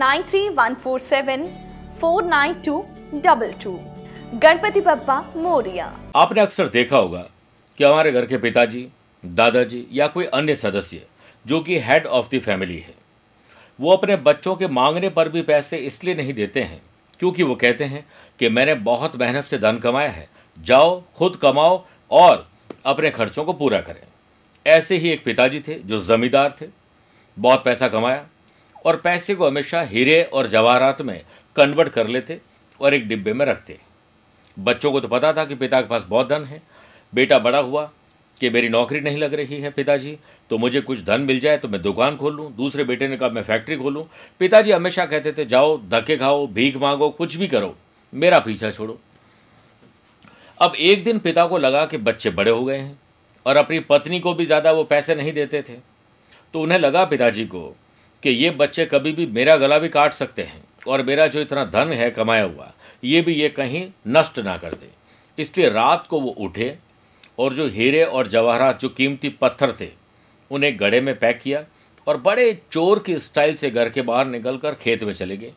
93147492222। गणपति बप्पा मोरिया। आपने अक्सर देखा होगा कि हमारे घर के पिताजी, दादाजी या कोई अन्य सदस्य जो कि हेड ऑफ द फैमिली है, वो अपने बच्चों के मांगने पर भी पैसे इसलिए नहीं देते हैं क्योंकि वो कहते हैं कि मैंने बहुत मेहनत से धन कमाया है, जाओ खुद कमाओ और अपने खर्चों को पूरा करें। ऐसे ही एक पिताजी थे जो जमींदार थे, बहुत पैसा कमाया और पैसे को हमेशा हीरे और जवाहरात में कन्वर्ट कर लेते और एक डिब्बे में रखते। बच्चों को तो पता था कि पिता के पास बहुत धन है। बेटा बड़ा हुआ कि मेरी नौकरी नहीं लग रही है पिताजी, तो मुझे कुछ धन मिल जाए तो मैं दुकान खोल लूँ। दूसरे बेटे ने कहा मैं फैक्ट्री खोलूँ। पिताजी हमेशा कहते थे जाओ धक्के खाओ, भीख मांगो, कुछ भी करो, मेरा पीछा छोड़ो। अब एक दिन पिता को लगा कि बच्चे बड़े हो गए हैं और अपनी पत्नी को भी ज़्यादा वो पैसे नहीं देते थे, तो उन्हें लगा पिताजी को कि ये बच्चे कभी भी मेरा गला भी काट सकते हैं और मेरा जो इतना धन है कमाया हुआ, ये भी ये कहीं नष्ट ना कर दे। इसलिए रात को वो उठे और जो हीरे और जवाहरात, जो कीमती पत्थर थे, उन्हें गड़े में पैक किया और बड़े चोर की स्टाइल से घर के बाहर निकलकर खेत में चले गए।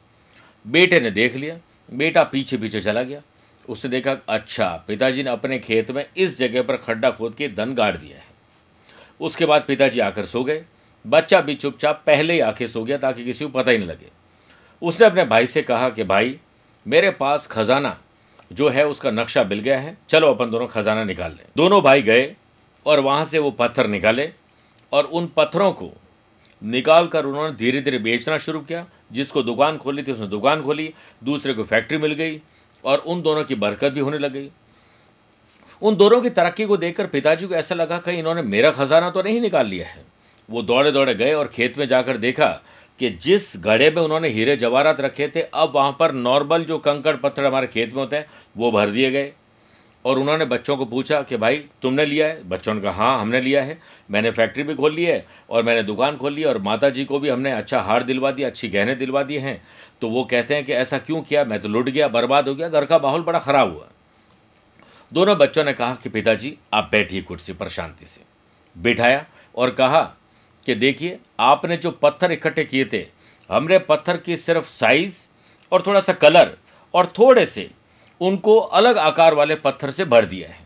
बेटे ने देख लिया, बेटा पीछे पीछे चला गया। उसने देखा अच्छा पिताजी ने अपने खेत में इस जगह पर खड्डा खोद के धन गाड़ दिया है। उसके बाद पिताजी आकर सो गए, बच्चा भी चुपचाप पहले ही आके सो गया ताकि किसी को पता ही नहीं लगे। उसने अपने भाई से कहा कि भाई मेरे पास खजाना जो है उसका नक्शा मिल गया है, चलो अपन दोनों खजाना निकाल लें। दोनों भाई गए और वहाँ से वो पत्थर निकाले और उन पत्थरों को निकाल कर उन्होंने धीरे धीरे बेचना शुरू किया। जिसको दुकान खोली थी उसने दुकान खोली, दूसरे को फैक्ट्री मिल गई और उन दोनों की बरकत भी होने लग गई। उन दोनों की तरक्की को देखकर पिताजी को ऐसा लगा कहीं इन्होंने मेरा खजाना तो नहीं निकाल लिया है। वो दौड़े दौड़े गए और खेत में जाकर देखा कि जिस गड्ढे में उन्होंने हीरे जवाहरात रखे थे, अब वहाँ पर नॉर्मल जो कंकड़ पत्थर हमारे खेत में होते हैं वो भर दिए गए। और उन्होंने बच्चों को पूछा कि भाई तुमने लिया है? बच्चों ने कहा हाँ हमने लिया है, मैंने फैक्ट्री भी खोल ली है और मैंने दुकान खोल ली है और माता जी को भी हमने अच्छा हार दिलवा दिया, अच्छी गहने दिलवा दिए हैं। तो वो कहते हैं कि ऐसा क्यों किया, मैं तो लुट गया, बर्बाद हो गया, घर का माहौल बड़ा ख़राब हुआ। दोनों बच्चों ने कहा कि पिताजी आप बैठिए कुर्सी पर शांति से। बिठाया और कहा कि देखिए आपने जो पत्थर इकट्ठे किए थे, हमने पत्थर की सिर्फ साइज़ और थोड़ा सा कलर और थोड़े से उनको अलग आकार वाले पत्थर से भर दिया है।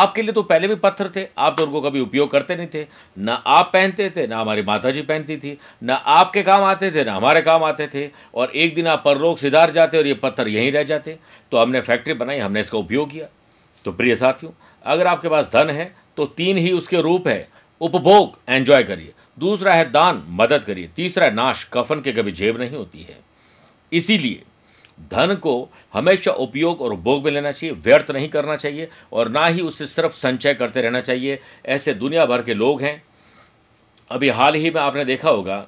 आपके लिए तो पहले भी पत्थर थे, आप तो उनको कभी उपयोग करते नहीं थे, ना आप पहनते थे ना हमारी माताजी पहनती थी, ना आपके काम आते थे ना हमारे काम आते थे। और एक दिन आप परलोक सिधार जाते और ये पत्थर यहीं रह जाते, तो हमने फैक्ट्री बनाई, हमने इसका उपयोग किया। तो प्रिय साथियों, अगर आपके पास धन है तो तीन ही उसके रूप है, उपभोग एंजॉय करिए, दूसरा है दान मदद करिए, तीसरा है नाश कफन के कभी जेब नहीं होती है। इसीलिए धन को हमेशा उपयोग और उपभोग में लेना चाहिए, व्यर्थ नहीं करना चाहिए और ना ही उससे सिर्फ संचय करते रहना चाहिए। ऐसे दुनिया भर के लोग हैं। अभी हाल ही में आपने देखा होगा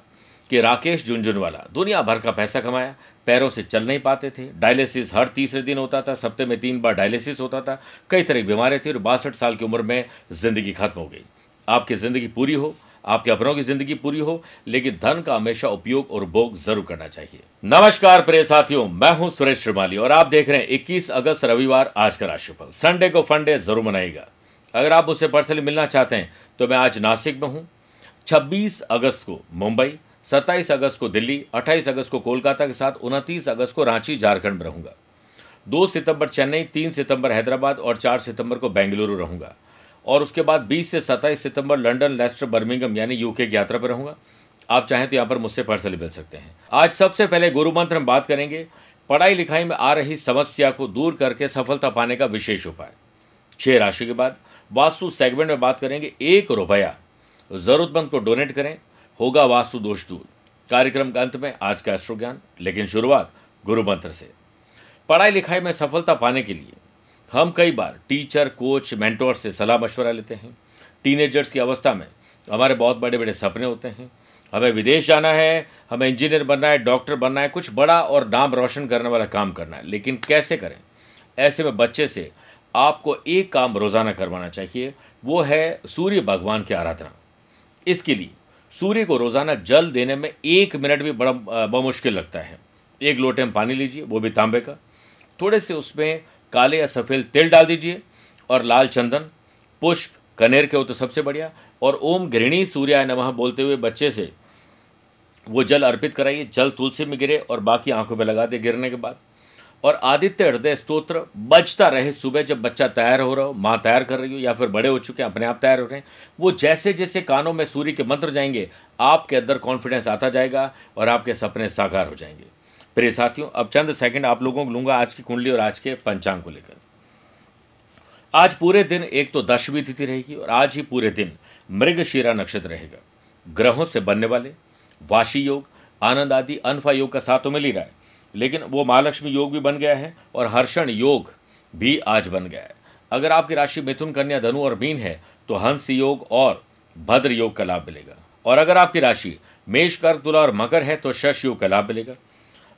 कि राकेश झुनझुनवाला दुनिया भर का पैसा कमाया, पैरों से चल नहीं पाते थे, डायलिसिस हर तीसरे दिन होता था, सप्ताह में 3 बार डायलिसिस होता था, कई तरह की बीमारियाँ थी और 62 साल की उम्र में ज़िंदगी खत्म हो गई। आपकी ज़िंदगी पूरी हो, आपके अपनों की जिंदगी पूरी हो, लेकिन धन का हमेशा उपयोग और भोग जरूर करना चाहिए। नमस्कार प्रिय साथियों, मैं हूं सुरेश श्रीमाली और आप देख रहे हैं 21 अगस्त रविवार आज का राशिफल। संडे को फंडे जरूर मनाएगा। अगर आप मुझसे पर्सनली मिलना चाहते हैं तो मैं आज नासिक में हूँ, 26 अगस्त को मुंबई, 27 अगस्त को दिल्ली, 28 अगस्त को कोलकाता के साथ 29 अगस्त को रांची झारखंड में रहूँगा, 2 सितंबर चेन्नई, 3 सितंबर हैदराबाद और 4 सितंबर को बेंगलुरु रहूँगा और उसके बाद 20 से 27 सितंबर लंदन, लेस्टर, बर्मिंघम यानी यूके की यात्रा पर रहूँगा। आप चाहें तो यहाँ पर मुझसे पर्सनली मिल सकते हैं। आज सबसे पहले गुरु मंत्र में बात करेंगे पढ़ाई लिखाई में आ रही समस्या को दूर करके सफलता पाने का विशेष उपाय। 6 राशि के बाद वास्तु सेगमेंट में बात करेंगे 1 रुपया ज़रूरतमंद को डोनेट करें, होगा वास्तु दोष दूर। कार्यक्रम के अंत में आज का एस्ट्रो ज्ञान, लेकिन शुरुआत गुरु मंत्र से। पढ़ाई लिखाई में सफलता पाने के लिए हम कई बार टीचर, कोच, मेंटोर से सलाह मशवरा लेते हैं। टीनेजर्स की अवस्था में हमारे बहुत बड़े बड़े सपने होते हैं, हमें विदेश जाना है, हमें इंजीनियर बनना है, डॉक्टर बनना है, कुछ बड़ा और नाम रोशन करने वाला काम करना है, लेकिन कैसे करें। ऐसे में बच्चे से आपको एक काम रोज़ाना करवाना चाहिए, वो है सूर्य भगवान की आराधना। इसके लिए सूर्य को रोज़ाना जल देने में 1 मिनट भी बड़ा बमुश्किल लगता है। 1 लोटे में पानी लीजिए, वो भी तांबे का, थोड़े से उसमें काले या सफ़ेद तेल डाल दीजिए और लाल चंदन, पुष्प, कनेर के हो तो सबसे बढ़िया, और ओम घृणी सूर्याय नमः बोलते हुए बच्चे से वो जल अर्पित कराइए। जल तुलसी में गिरे और बाकी आंखों पे लगा दे गिरने के बाद। और आदित्य हृदय स्तोत्र बजता रहे सुबह, जब बच्चा तैयार हो रहा हो, माँ तैयार कर रही हो या फिर बड़े हो चुके हैं अपने आप तैयार हो रहे हैं, वो जैसे जैसे कानों में सूर्य के मंत्र जाएंगे आपके अंदर कॉन्फिडेंस आता जाएगा और आपके सपने साकार हो जाएंगे। प्रिय साथियों, अब चंद सेकंड आप लोगों को लूंगा आज की कुंडली और आज के पंचांग को लेकर। आज पूरे दिन एक तो दशमी तिथि रहेगी और आज ही पूरे दिन मृगशीरा नक्षत्र रहेगा। ग्रहों से बनने वाले वाशी योग, आनंद आदि, अनफा योग का साथ तो मिल ही रहा है, लेकिन वो महालक्ष्मी योग भी बन गया है और हर्षण योग भी आज बन गया है। अगर आपकी राशि मिथुन, कन्या, धनु और मीन है तो हंस योग और भद्र योग का लाभ मिलेगा, और अगर आपकी राशि मेष, कर्क, तुला और मकर है तो शश योग का लाभ मिलेगा।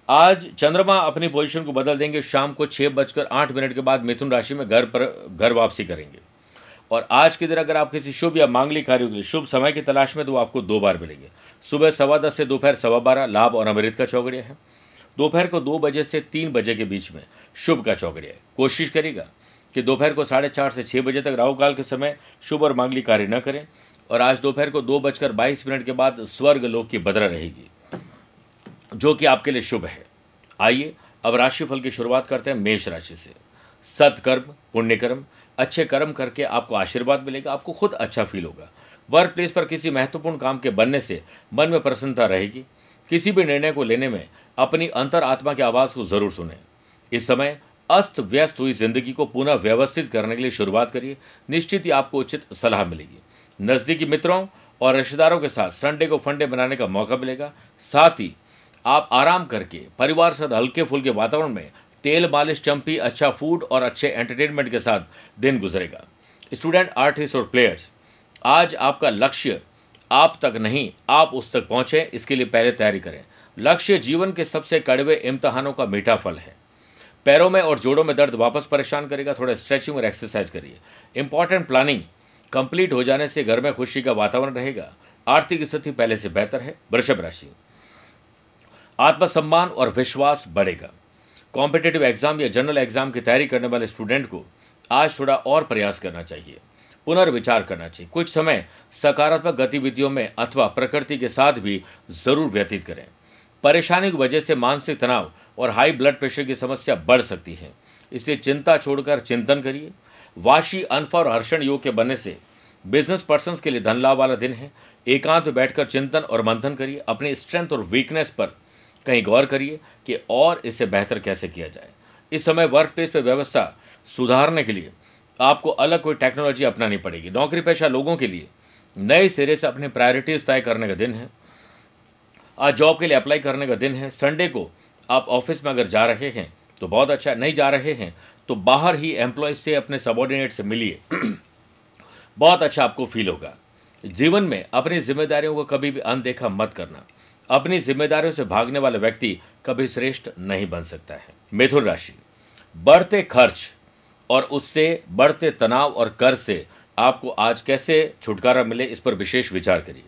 आज चंद्रमा अपनी पोजीशन को बदल देंगे, शाम को 6:08 के बाद मिथुन राशि में घर वापसी करेंगे, और आज के दिन अगर आप किसी शुभ या मांगलिक कार्यों के लिए शुभ समय की तलाश में तो आपको 2 बार मिलेंगे। सुबह 10:15 से दोपहर 12:15 लाभ और अमृत का चौघड़िया है, दोपहर को 2 बजे से 3 बजे के बीच में शुभ का चौघड़िया है। कोशिश करिएगा कि दोपहर को 4:30 से 6 बजे तक राहु काल के समय शुभ और मांगलिक कार्य न करें, और आज दोपहर को 2:22 के बाद स्वर्ग लोक की बद्रा रहेगी जो कि आपके लिए शुभ है। आइए अब राशिफल की शुरुआत करते हैं मेष राशि से। सत्कर्म, पुण्यकर्म, अच्छे कर्म करके आपको आशीर्वाद मिलेगा, आपको खुद अच्छा फील होगा। वर्क प्लेस पर किसी महत्वपूर्ण काम के बनने से मन में प्रसन्नता रहेगी। किसी भी निर्णय को लेने में अपनी अंतरात्मा की आवाज़ को जरूर सुनें। इस समय अस्त व्यस्त हुई जिंदगी को पुनः व्यवस्थित करने के लिए शुरुआत करिए, निश्चित ही आपको उचित सलाह मिलेगी। नज़दीकी मित्रों और रिश्तेदारों के साथ संडे को फंडे बनाने का मौका मिलेगा। साथ ही आप आराम करके परिवार के साथ हल्के फुल्के वातावरण में तेल मालिश, चम्पी, अच्छा फूड और अच्छे एंटरटेनमेंट के साथ दिन गुजरेगा। स्टूडेंट, आर्टिस्ट और प्लेयर्स, आज आपका लक्ष्य आप तक नहीं आप उस तक पहुँचें, इसके लिए पहले तैयारी करें। लक्ष्य जीवन के सबसे कड़वे इम्तहानों का मीठा फल है। पैरों में और जोड़ों में दर्द वापस परेशान करेगा, थोड़ा स्ट्रेचिंग और एक्सरसाइज करिए। इंपॉर्टेंट प्लानिंग कंप्लीट हो जाने से घर में खुशी का वातावरण रहेगा। आर्थिक स्थिति पहले से बेहतर है। वृषभ राशि, आत्मसम्मान और विश्वास बढ़ेगा। कॉम्पिटिटिव एग्जाम या जनरल एग्जाम की तैयारी करने वाले स्टूडेंट को आज थोड़ा और प्रयास करना चाहिए, पुनर्विचार करना चाहिए। कुछ समय सकारात्मक गतिविधियों में अथवा प्रकृति के साथ भी जरूर व्यतीत करें। परेशानी की वजह से मानसिक तनाव और हाई ब्लड प्रेशर की समस्या बढ़ सकती है, इसलिए चिंता छोड़कर चिंतन करिए। वाशी, अनफा और हर्षण योग के बनने से बिजनेस पर्सन्स के लिए धन लाभ वाला दिन है। एकांत में बैठकर चिंतन और मंथन करिए, अपनी स्ट्रेंथ और वीकनेस पर कहीं गौर करिए कि और इसे बेहतर कैसे किया जाए। इस समय वर्क प्लेस पर व्यवस्था सुधारने के लिए आपको अलग कोई टेक्नोलॉजी अपनानी पड़ेगी। नौकरी पेशा लोगों के लिए नए सिरे से अपने प्रायोरिटीज तय करने का दिन है। आज जॉब के लिए अप्लाई करने का दिन है। संडे को आप ऑफिस में अगर जा रहे हैं तो बहुत अच्छा है, नहीं जा रहे हैं तो बाहर ही एम्प्लॉयज से, अपने सबॉर्डिनेट से मिलिए, बहुत अच्छा आपको फील होगा। जीवन में अपनी जिम्मेदारियों को कभी भी अनदेखा मत करना। अपनी जिम्मेदारियों से भागने वाला व्यक्ति कभी श्रेष्ठ नहीं बन सकता है। मिथुन राशि, बढ़ते खर्च और उससे बढ़ते तनाव और कर्ज से आपको आज कैसे छुटकारा मिले इस पर विशेष विचार करिए।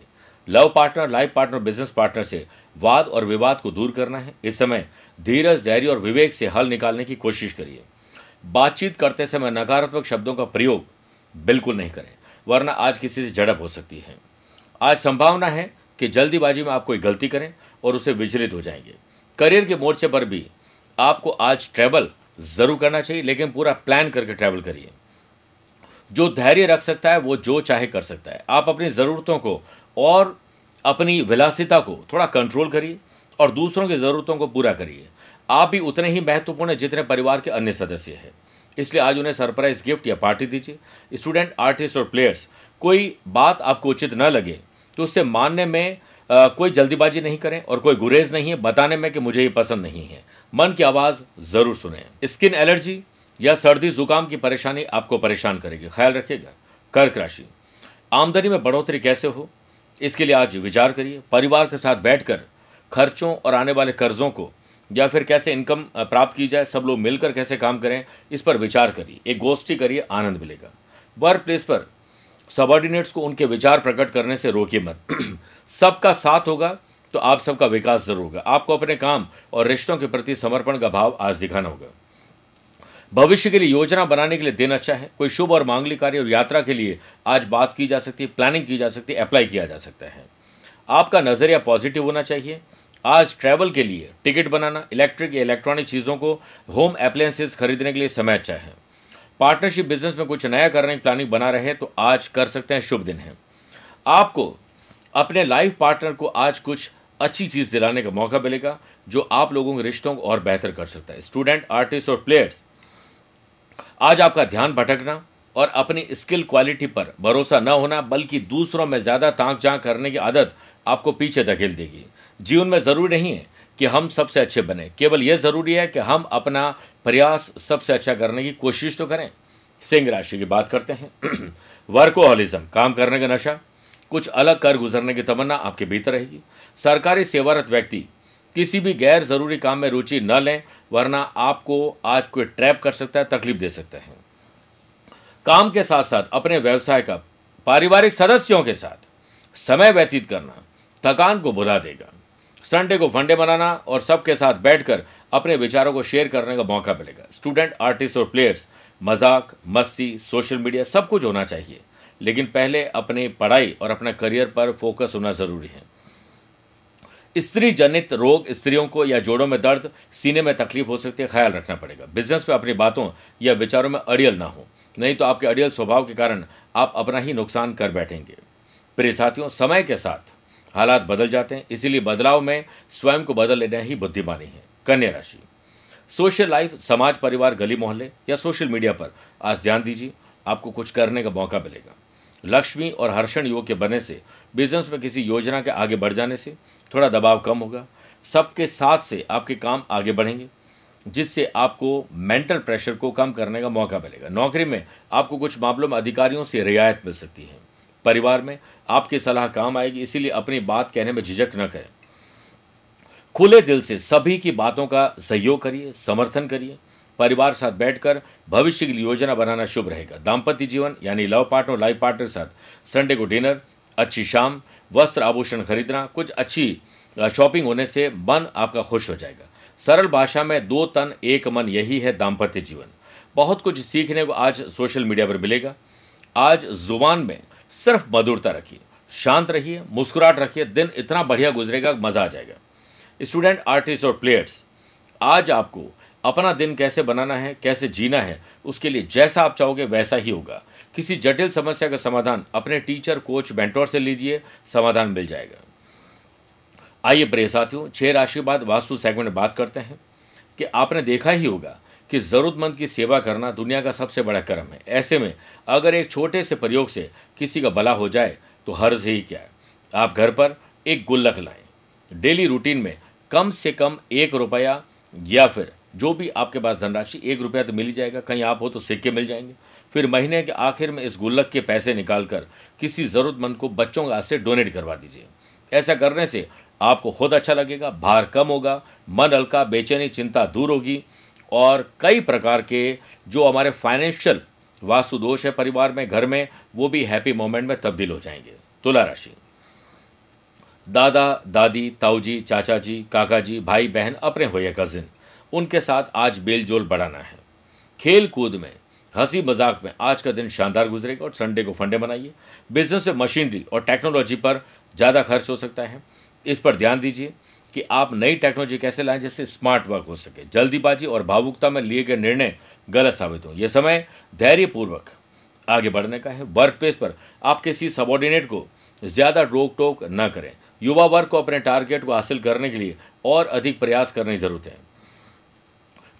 Love partner, life partner, business partner से वाद और विवाद को दूर करना है। इस समय धीरज, धैर्य और विवेक से हल निकालने की कोशिश करिए। बातचीत करते समय नकारात्मक शब्दों का प्रयोग बिल्कुल नहीं करें, वरना आज किसी से झड़प हो सकती है। आज संभावना है कि जल्दीबाजी में आप कोई गलती करें और उसे विचलित हो जाएंगे। करियर के मोर्चे पर भी आपको आज ट्रैवल ज़रूर करना चाहिए, लेकिन पूरा प्लान करके ट्रैवल करिए। जो धैर्य रख सकता है वो जो चाहे कर सकता है। आप अपनी ज़रूरतों को और अपनी विलासिता को थोड़ा कंट्रोल करिए और दूसरों की ज़रूरतों को पूरा करिए। आप भी उतने ही महत्वपूर्ण हैं जितने परिवार के अन्य सदस्य हैं, इसलिए आज उन्हें सरप्राइज गिफ्ट या पार्टी दीजिए। स्टूडेंट, आर्टिस्ट और प्लेयर्स, कोई बात आपको उचित न लगे तो उससे मानने में कोई जल्दीबाजी नहीं करें और कोई गुरेज नहीं है बताने में कि मुझे ये पसंद नहीं है। मन की आवाज़ ज़रूर सुनें। स्किन एलर्जी या सर्दी जुकाम की परेशानी आपको परेशान करेगी, ख्याल रखिएगा। कर्क राशि, आमदनी में बढ़ोतरी कैसे हो इसके लिए आज विचार करिए। परिवार के साथ बैठकर खर्चों और आने वाले कर्जों को या फिर कैसे इनकम प्राप्त की जाए, सब लोग मिलकर कैसे काम करें, इस पर विचार करिए। एक गोष्ठी करिए, आनंद मिलेगा। वर्क प्लेस पर सबॉर्डिनेट्स को उनके विचार प्रकट करने से रोकिए मत। सबका साथ होगा तो आप सबका विकास जरूर होगा। आपको अपने काम और रिश्तों के प्रति समर्पण का भाव आज दिखाना होगा। भविष्य के लिए योजना बनाने के लिए दिन अच्छा है। कोई शुभ और मांगलिक कार्य और यात्रा के लिए आज बात की जा सकती है, प्लानिंग की जा सकती है, अप्लाई किया जा सकता है। आपका नजरिया पॉजिटिव होना चाहिए। आज ट्रैवल के लिए टिकट बनाना, इलेक्ट्रिक या इलेक्ट्रॉनिक चीज़ों को, होम अप्लायंसेस खरीदने के लिए समय अच्छा है। पार्टनरशिप बिजनेस में कुछ नया करने की प्लानिंग बना रहे हैं तो आज कर सकते हैं, शुभ दिन है। आपको अपने लाइफ पार्टनर को आज कुछ अच्छी चीज़ दिलाने का मौका मिलेगा जो आप लोगों के रिश्तों को और बेहतर कर सकता है। स्टूडेंट, आर्टिस्ट और प्लेयर्स, आज आपका ध्यान भटकना और अपनी स्किल क्वालिटी पर भरोसा न होना, बल्कि दूसरों में ज़्यादा ताक झांक करने की आदत आपको पीछे धकेल देगी। जीवन में ज़रूरी नहीं है कि हम सबसे अच्छे बने, केवल यह ज़रूरी है कि हम अपना प्रयास सबसे अच्छा करने की कोशिश तो करें। सिंह राशि की बात करते हैं। वर्कोहॉलिज्म, काम करने का नशा, कुछ अलग कर गुजरने की तमन्ना आपके भीतर रहेगी। सरकारी सेवारत व्यक्ति किसी भी गैर ज़रूरी काम में रुचि न लें, वरना आपको आज कोई ट्रैप कर सकता है, तकलीफ दे सकता है। काम के साथ साथ अपने व्यवसाय का पारिवारिक सदस्यों के साथ समय व्यतीत करना थकान को भुला देगा। संडे को फंडे बनाना और सबके साथ बैठकर अपने विचारों को शेयर करने का मौका मिलेगा। स्टूडेंट, आर्टिस्ट और प्लेयर्स, मजाक, मस्ती, सोशल मीडिया सब कुछ होना चाहिए, लेकिन पहले अपनी पढ़ाई और अपना करियर पर फोकस होना ज़रूरी है। स्त्री जनित रोग, स्त्रियों को या जोड़ों में दर्द, सीने में तकलीफ हो सकती है, ख्याल रखना पड़ेगा। बिजनेस पर अपनी बातों या विचारों में अड़ियल ना हो, नहीं तो आपके अड़ियल स्वभाव के कारण आप अपना ही नुकसान कर बैठेंगे। प्रिय साथियों, समय के साथ हालात बदल जाते हैं, इसीलिए बदलाव में स्वयं को बदल लेना ही बुद्धिमानी है। कन्या राशि, सोशल लाइफ, समाज, परिवार, गली मोहल्ले या सोशल मीडिया पर आज ध्यान दीजिए, आपको कुछ करने का मौका मिलेगा। लक्ष्मी और हर्षण योग के बनने से बिजनेस में किसी योजना के आगे बढ़ जाने से थोड़ा दबाव कम होगा। सबके साथ से आपके काम आगे बढ़ेंगे, जिससे आपको मेंटल प्रेशर को कम करने का मौका मिलेगा। नौकरी में आपको कुछ मामलों में अधिकारियों से रियायत मिल सकती है। परिवार में आपकी सलाह काम आएगी, इसीलिए अपनी बात कहने में झिझक न करें। खुले दिल से सभी की बातों का सहयोग करिए, समर्थन करिए। परिवार साथ बैठकर भविष्य की योजना बनाना शुभ रहेगा। दाम्पत्य जीवन यानी लव पार्टनर, लाइफ पार्टनर साथ संडे को डिनर, अच्छी शाम, वस्त्र आभूषण खरीदना, कुछ अच्छी शॉपिंग होने से मन आपका खुश हो जाएगा। सरल भाषा में दो तन एक मन, यही है दाम्पत्य जीवन। बहुत कुछ सीखने को आज सोशल मीडिया पर मिलेगा। आज जुबान में सिर्फ मधुरता रखिए, शांत रहिए, मुस्कुराहट रखिए, दिन इतना बढ़िया गुजरेगा, मज़ा आ जाएगा। स्टूडेंट, आर्टिस्ट और प्लेयर्स, आज आपको अपना दिन कैसे बनाना है, कैसे जीना है, उसके लिए जैसा आप चाहोगे वैसा ही होगा। किसी जटिल समस्या का समाधान अपने टीचर, कोच, मेंटोर से लीजिए, समाधान मिल जाएगा। आइए प्रिय साथियों, 6 राशि के बाद वास्तु सेगमेंट बात करते हैं कि आपने देखा ही होगा कि ज़रूरतमंद की सेवा करना दुनिया का सबसे बड़ा कर्म है। ऐसे में अगर एक छोटे से प्रयोग से किसी का भला हो जाए तो हर्ज ही क्या है। आप घर पर एक गुल्लक लाएं। डेली रूटीन में कम से कम 1 रुपया या फिर जो भी आपके पास धनराशि, 1 रुपया तो मिल जाएगा, कहीं आप हो तो सिक्के मिल जाएंगे। फिर महीने के आखिर में इस गुल्लक के पैसे निकालकर किसी ज़रूरतमंद को बच्चों के हाथ से डोनेट करवा दीजिए। ऐसा करने से आपको खुद अच्छा लगेगा, भार कम होगा, मन हल्का, बेचैनी, चिंता दूर होगी और कई प्रकार के जो हमारे फाइनेंशियल वास्तु दोष है परिवार में, घर में, वो भी हैप्पी मोमेंट में तब्दील हो जाएंगे। तुला राशि, दादा दादी ताऊजी चाचा जी काका जी भाई बहन अपने हो या कज़िन, उनके साथ आज बेल जोल बढ़ाना है। खेल कूद में हंसी मजाक में आज का दिन शानदार गुजरेगा और संडे को फंडे बनाइए। बिजनेस में मशीनरी और टेक्नोलॉजी पर ज़्यादा खर्च हो सकता है, इस पर ध्यान दीजिए कि आप नई टेक्नोलॉजी कैसे लाएं जिससे स्मार्ट वर्क हो सके। जल्दीबाजी और भावुकता में लिए गए निर्णय गलत साबित हों। यह समय धैर्यपूर्वक आगे बढ़ने का है। वर्क प्लेस पर आप किसी सबॉर्डिनेट को ज़्यादा रोक टोक न करें। युवा वर्ग को अपने टारगेट को हासिल करने के लिए और अधिक प्रयास करने की जरूरत है।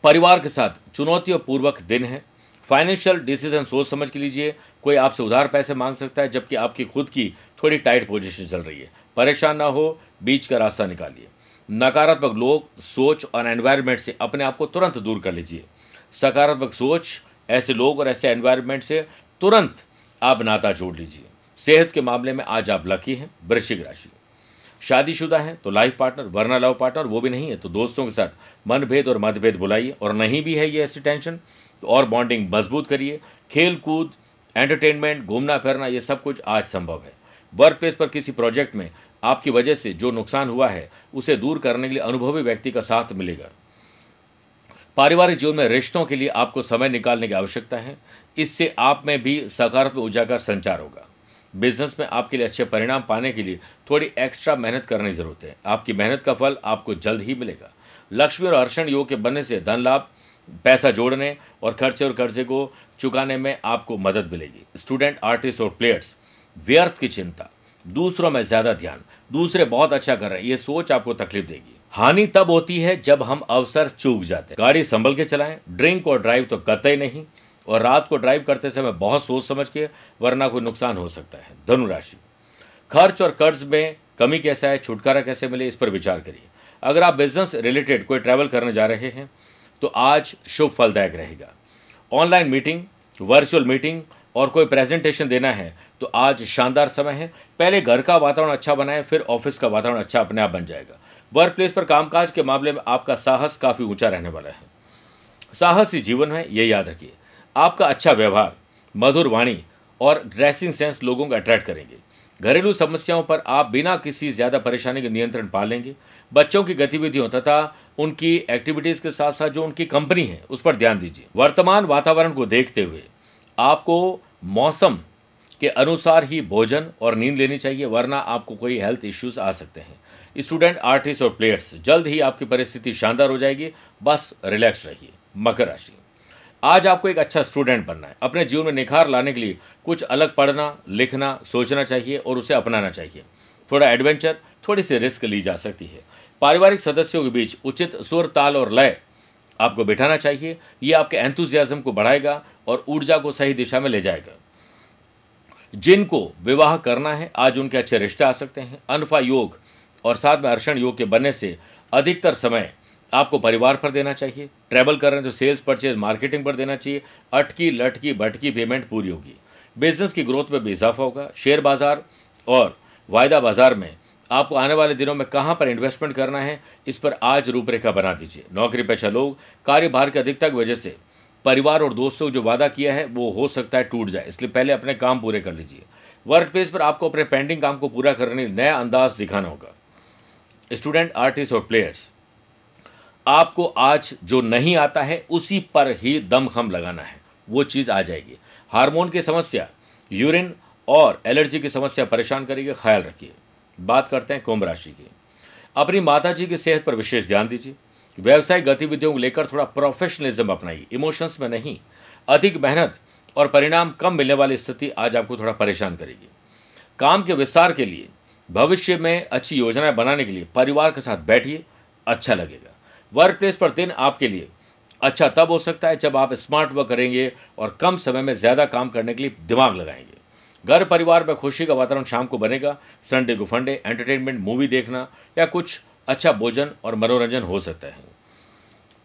परिवार के साथ चुनौतियों पूर्वक दिन है। फाइनेंशियल डिसीजन सोच समझ के लीजिए। कोई आपसे उधार पैसे मांग सकता है जबकि आपकी खुद की थोड़ी टाइट पोजीशन चल रही है। परेशान ना हो, बीच का रास्ता निकालिए। नकारात्मक लोग सोच और एनवायरनमेंट से अपने आप को तुरंत दूर कर लीजिए। सकारात्मक सोच ऐसे लोग और ऐसे एनवायरनमेंट से तुरंत आप नाता जोड़ लीजिए। सेहत के मामले में आज आप लकी हैं। वृश्चिक राशि शादीशुदा है तो लाइफ पार्टनर वरना लव पार्टनर, वो भी नहीं है तो दोस्तों के साथ मनभेद और मतभेद बुलाइए, और नहीं भी है ये ऐसी टेंशन तो और बॉन्डिंग मजबूत करिए। खेल कूद एंटरटेनमेंट घूमना फिरना ये सब कुछ आज संभव है। वर्क प्लेस पर किसी प्रोजेक्ट में आपकी वजह से जो नुकसान हुआ है उसे दूर करने के लिए अनुभवी व्यक्ति का साथ मिलेगा। पारिवारिक जीवन में रिश्तों के लिए आपको समय निकालने की आवश्यकता है, इससे आप में भी सकारात्मक ऊर्जा का संचार होगा। बिजनेस में आपके लिए अच्छे परिणाम पाने के लिए थोड़ी एक्स्ट्रा मेहनत करने की जरूरत है। आपकी मेहनत का फल आपको जल्द ही मिलेगा। लक्ष्मी और हर्षण योग के बनने से धन लाभ पैसा जोड़ने और कर्जे को चुकाने में आपको मदद मिलेगी। स्टूडेंट आर्टिस्ट और प्लेयर्स व्यर्थ की चिंता दूसरों में ज़्यादा ध्यान, दूसरे बहुत अच्छा कर रहे हैं ये सोच आपको तकलीफ देगी। हानि तब होती है जब हम अवसर चूक जाते हैं। गाड़ी संभल के चलाएं, ड्रिंक और ड्राइव तो कतई नहीं, और रात को ड्राइव करते समय बहुत सोच समझ के वरना कोई नुकसान हो सकता है। धनुराशि खर्च और कर्ज में कमी कैसा है, छुटकारा कैसे मिले, इस पर विचार करिए। अगर आप बिजनेस रिलेटेड कोई ट्रैवल करने जा रहे हैं तो आज शुभ फलदायक रहेगा। ऑनलाइन मीटिंग वर्चुअल मीटिंग और कोई प्रेजेंटेशन देना है तो आज शानदार समय है। पहले घर का वातावरण अच्छा बनाए, फिर ऑफिस का वातावरण अच्छा अपने आप बन जाएगा। वर्क प्लेस पर कामकाज के मामले में आपका साहस काफ़ी ऊंचा रहने वाला है। साहस ही जीवन है ये याद रखिए। आपका अच्छा व्यवहार मधुर वाणी और ड्रेसिंग सेंस लोगों को अट्रैक्ट करेंगे। घरेलू समस्याओं पर आप बिना किसी ज़्यादा परेशानी के नियंत्रण पा लेंगे। बच्चों की गतिविधियों तथा उनकी एक्टिविटीज़ के साथ साथ जो उनकी कंपनी है उस पर ध्यान दीजिए। वर्तमान वातावरण को देखते हुए आपको मौसम के अनुसार ही भोजन और नींद लेनी चाहिए, वरना आपको कोई हेल्थ इश्यूज आ सकते हैं। स्टूडेंट आर्टिस्ट और प्लेयर्स जल्द ही आपकी परिस्थिति शानदार हो जाएगी, बस रिलैक्स रहिए। मकर राशि आज आपको एक अच्छा स्टूडेंट बनना है। अपने जीवन में निखार लाने के लिए कुछ अलग पढ़ना लिखना सोचना चाहिए और उसे अपनाना चाहिए। थोड़ा एडवेंचर थोड़ी सी रिस्क ली जा सकती है। पारिवारिक सदस्यों के बीच उचित सुर ताल और लय आपको बिठाना चाहिए। ये आपके एंथुजियाज्म को बढ़ाएगा और ऊर्जा को सही दिशा में ले जाएगा। जिनको विवाह करना है आज उनके अच्छे रिश्ते आ सकते हैं। अनफा योग और साथ में अर्षण योग के बनने से अधिकतर समय आपको परिवार पर देना चाहिए। ट्रैवल कर रहे हैं तो सेल्स परचेज मार्केटिंग पर देना चाहिए। अटकी लटकी भटकी पेमेंट पूरी होगी। बिजनेस की ग्रोथ में भी इजाफा होगा। शेयर बाजार और वायदा बाजार में आपको आने वाले दिनों में कहां पर इन्वेस्टमेंट करना है इस पर आज रूपरेखा बना दीजिए। नौकरी पेशा लोग कार्यभार की अधिकता की वजह से परिवार और दोस्तों को जो वादा किया है वो हो सकता है टूट जाए, इसलिए पहले अपने काम पूरे कर लीजिए। वर्क प्लेस पर आपको अपने पेंडिंग काम को पूरा करने नया अंदाज दिखाना होगा। स्टूडेंट आर्टिस्ट और प्लेयर्स आपको आज जो नहीं आता है उसी पर ही दमखम लगाना है, वो चीज़ आ जाएगी। हार्मोन की समस्या यूरिन और एलर्जी की समस्या परेशान करेगी, ख्याल रखिए। बात करते हैं कुंभ राशि की। अपनी माताजी की सेहत पर विशेष ध्यान दीजिए। व्यवसायिक गतिविधियों को लेकर थोड़ा प्रोफेशनलिज्म अपनाइए, इमोशंस में नहीं। अधिक मेहनत और परिणाम कम मिलने वाली स्थिति आज आपको थोड़ा परेशान करेगी। काम के विस्तार के लिए भविष्य में अच्छी योजनाएं बनाने के लिए परिवार के साथ बैठिए, अच्छा लगेगा। वर्क प्लेस पर दिन आपके लिए अच्छा तब हो सकता है जब आप स्मार्ट वर्क करेंगे और कम समय में ज़्यादा काम करने के लिए दिमाग लगाएंगे। घर परिवार में खुशी का वातावरण शाम को बनेगा। संडे को फंडे एंटरटेनमेंट मूवी देखना या कुछ अच्छा भोजन और मनोरंजन हो सकता है।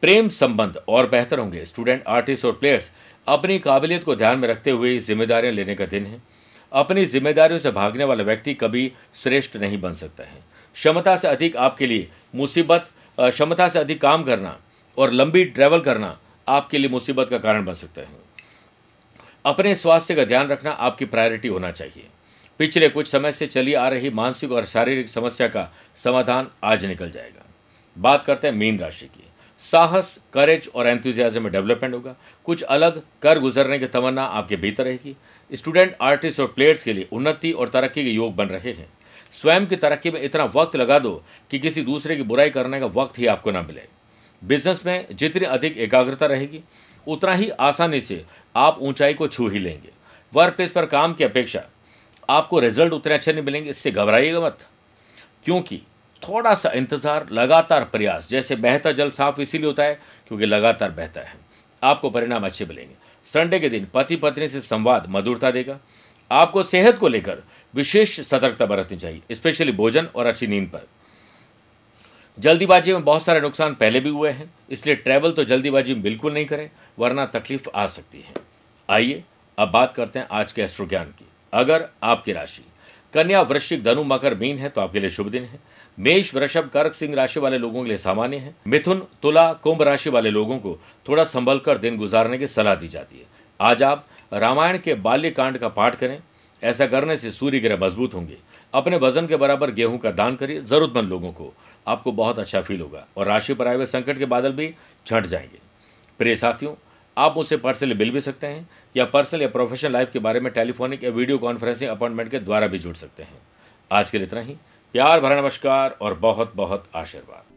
प्रेम संबंध और बेहतर होंगे। स्टूडेंट आर्टिस्ट और प्लेयर्स अपनी काबिलियत को ध्यान में रखते हुए जिम्मेदारियां लेने का दिन है। अपनी जिम्मेदारियों से भागने वाला व्यक्ति कभी श्रेष्ठ नहीं बन सकता है। क्षमता से अधिक आपके लिए मुसीबत, क्षमता से अधिक काम करना और लंबी ट्रैवल करना आपके लिए मुसीबत का कारण बन सकता है। अपने स्वास्थ्य का ध्यान रखना आपकी प्रायोरिटी होना चाहिए। पिछले कुछ समय से चली आ रही मानसिक और शारीरिक समस्या का समाधान आज निकल जाएगा। बात करते हैं मीन राशि की। साहस, करेज और एंथुजियाज्म में डेवलपमेंट होगा। कुछ अलग कर गुजरने की तमन्ना आपके भीतर रहेगी। स्टूडेंट, आर्टिस्ट और प्लेयर्स के लिए उन्नति और तरक्की के योग बन रहे हैं। स्वयं की तरक्की में इतना वक्त लगा दो कि किसी दूसरे की बुराई करने का वक्त ही आपको ना मिले। बिजनेस में जितनी अधिक एकाग्रता रहेगी उतना ही आसानी से आप ऊंचाई को छू ही लेंगे। वर्क प्लेस पर काम की अपेक्षा आपको रिजल्ट उतने अच्छे नहीं मिलेंगे, इससे घबराइएगा मत, क्योंकि थोड़ा सा इंतजार, लगातार प्रयास, जैसे बहता जल साफ इसीलिए होता है क्योंकि लगातार बहता है, आपको परिणाम अच्छे मिलेंगे। संडे के दिन पति पत्नी से संवाद मधुरता देगा। आपको सेहत को लेकर विशेष सतर्कता बरतनी चाहिए, स्पेशली भोजन और अच्छी नींद पर। जल्दीबाजी में बहुत सारे नुकसान पहले भी हुए हैं, इसलिए ट्रैवल तो जल्दीबाजी में बिल्कुल नहीं करें, वरना तकलीफ आ सकती है। आइए अब बात करते हैं आज के एस्ट्रो ज्ञान की। अगर आपकी राशि कन्या, वृश्चिक, धनु, मकर, मीन है तो आपके लिए शुभ दिन है। मेष, वृषभ, कर्क, सिंह राशि वाले लोगों के लिए सामान्य है। मिथुन, तुला, कुंभ राशि वाले लोगों को थोड़ा संभल कर दिन गुजारने की सलाह दी जाती है। आज आप रामायण के बाल्यकांड का पाठ करें, ऐसा करने से सूर्य ग्रह मजबूत होंगे। अपने वजन के बराबर गेहूं का दान करिए, जरूरतमंद लोगों को आपको बहुत अच्छा फील होगा और राशि पर आए हुए संकट के बादल भी छंट जाएंगे। प्रिय साथियों, आप मुझसे पर्सनली मिल भी सकते हैं या पर्सनल या प्रोफेशनल लाइफ के बारे में टेलीफोनिक या वीडियो कॉन्फ्रेंसिंग अपॉइंटमेंट के द्वारा भी जुड़ सकते हैं। आज के लिए इतना ही। प्यार भरा नमस्कार और बहुत बहुत आशीर्वाद।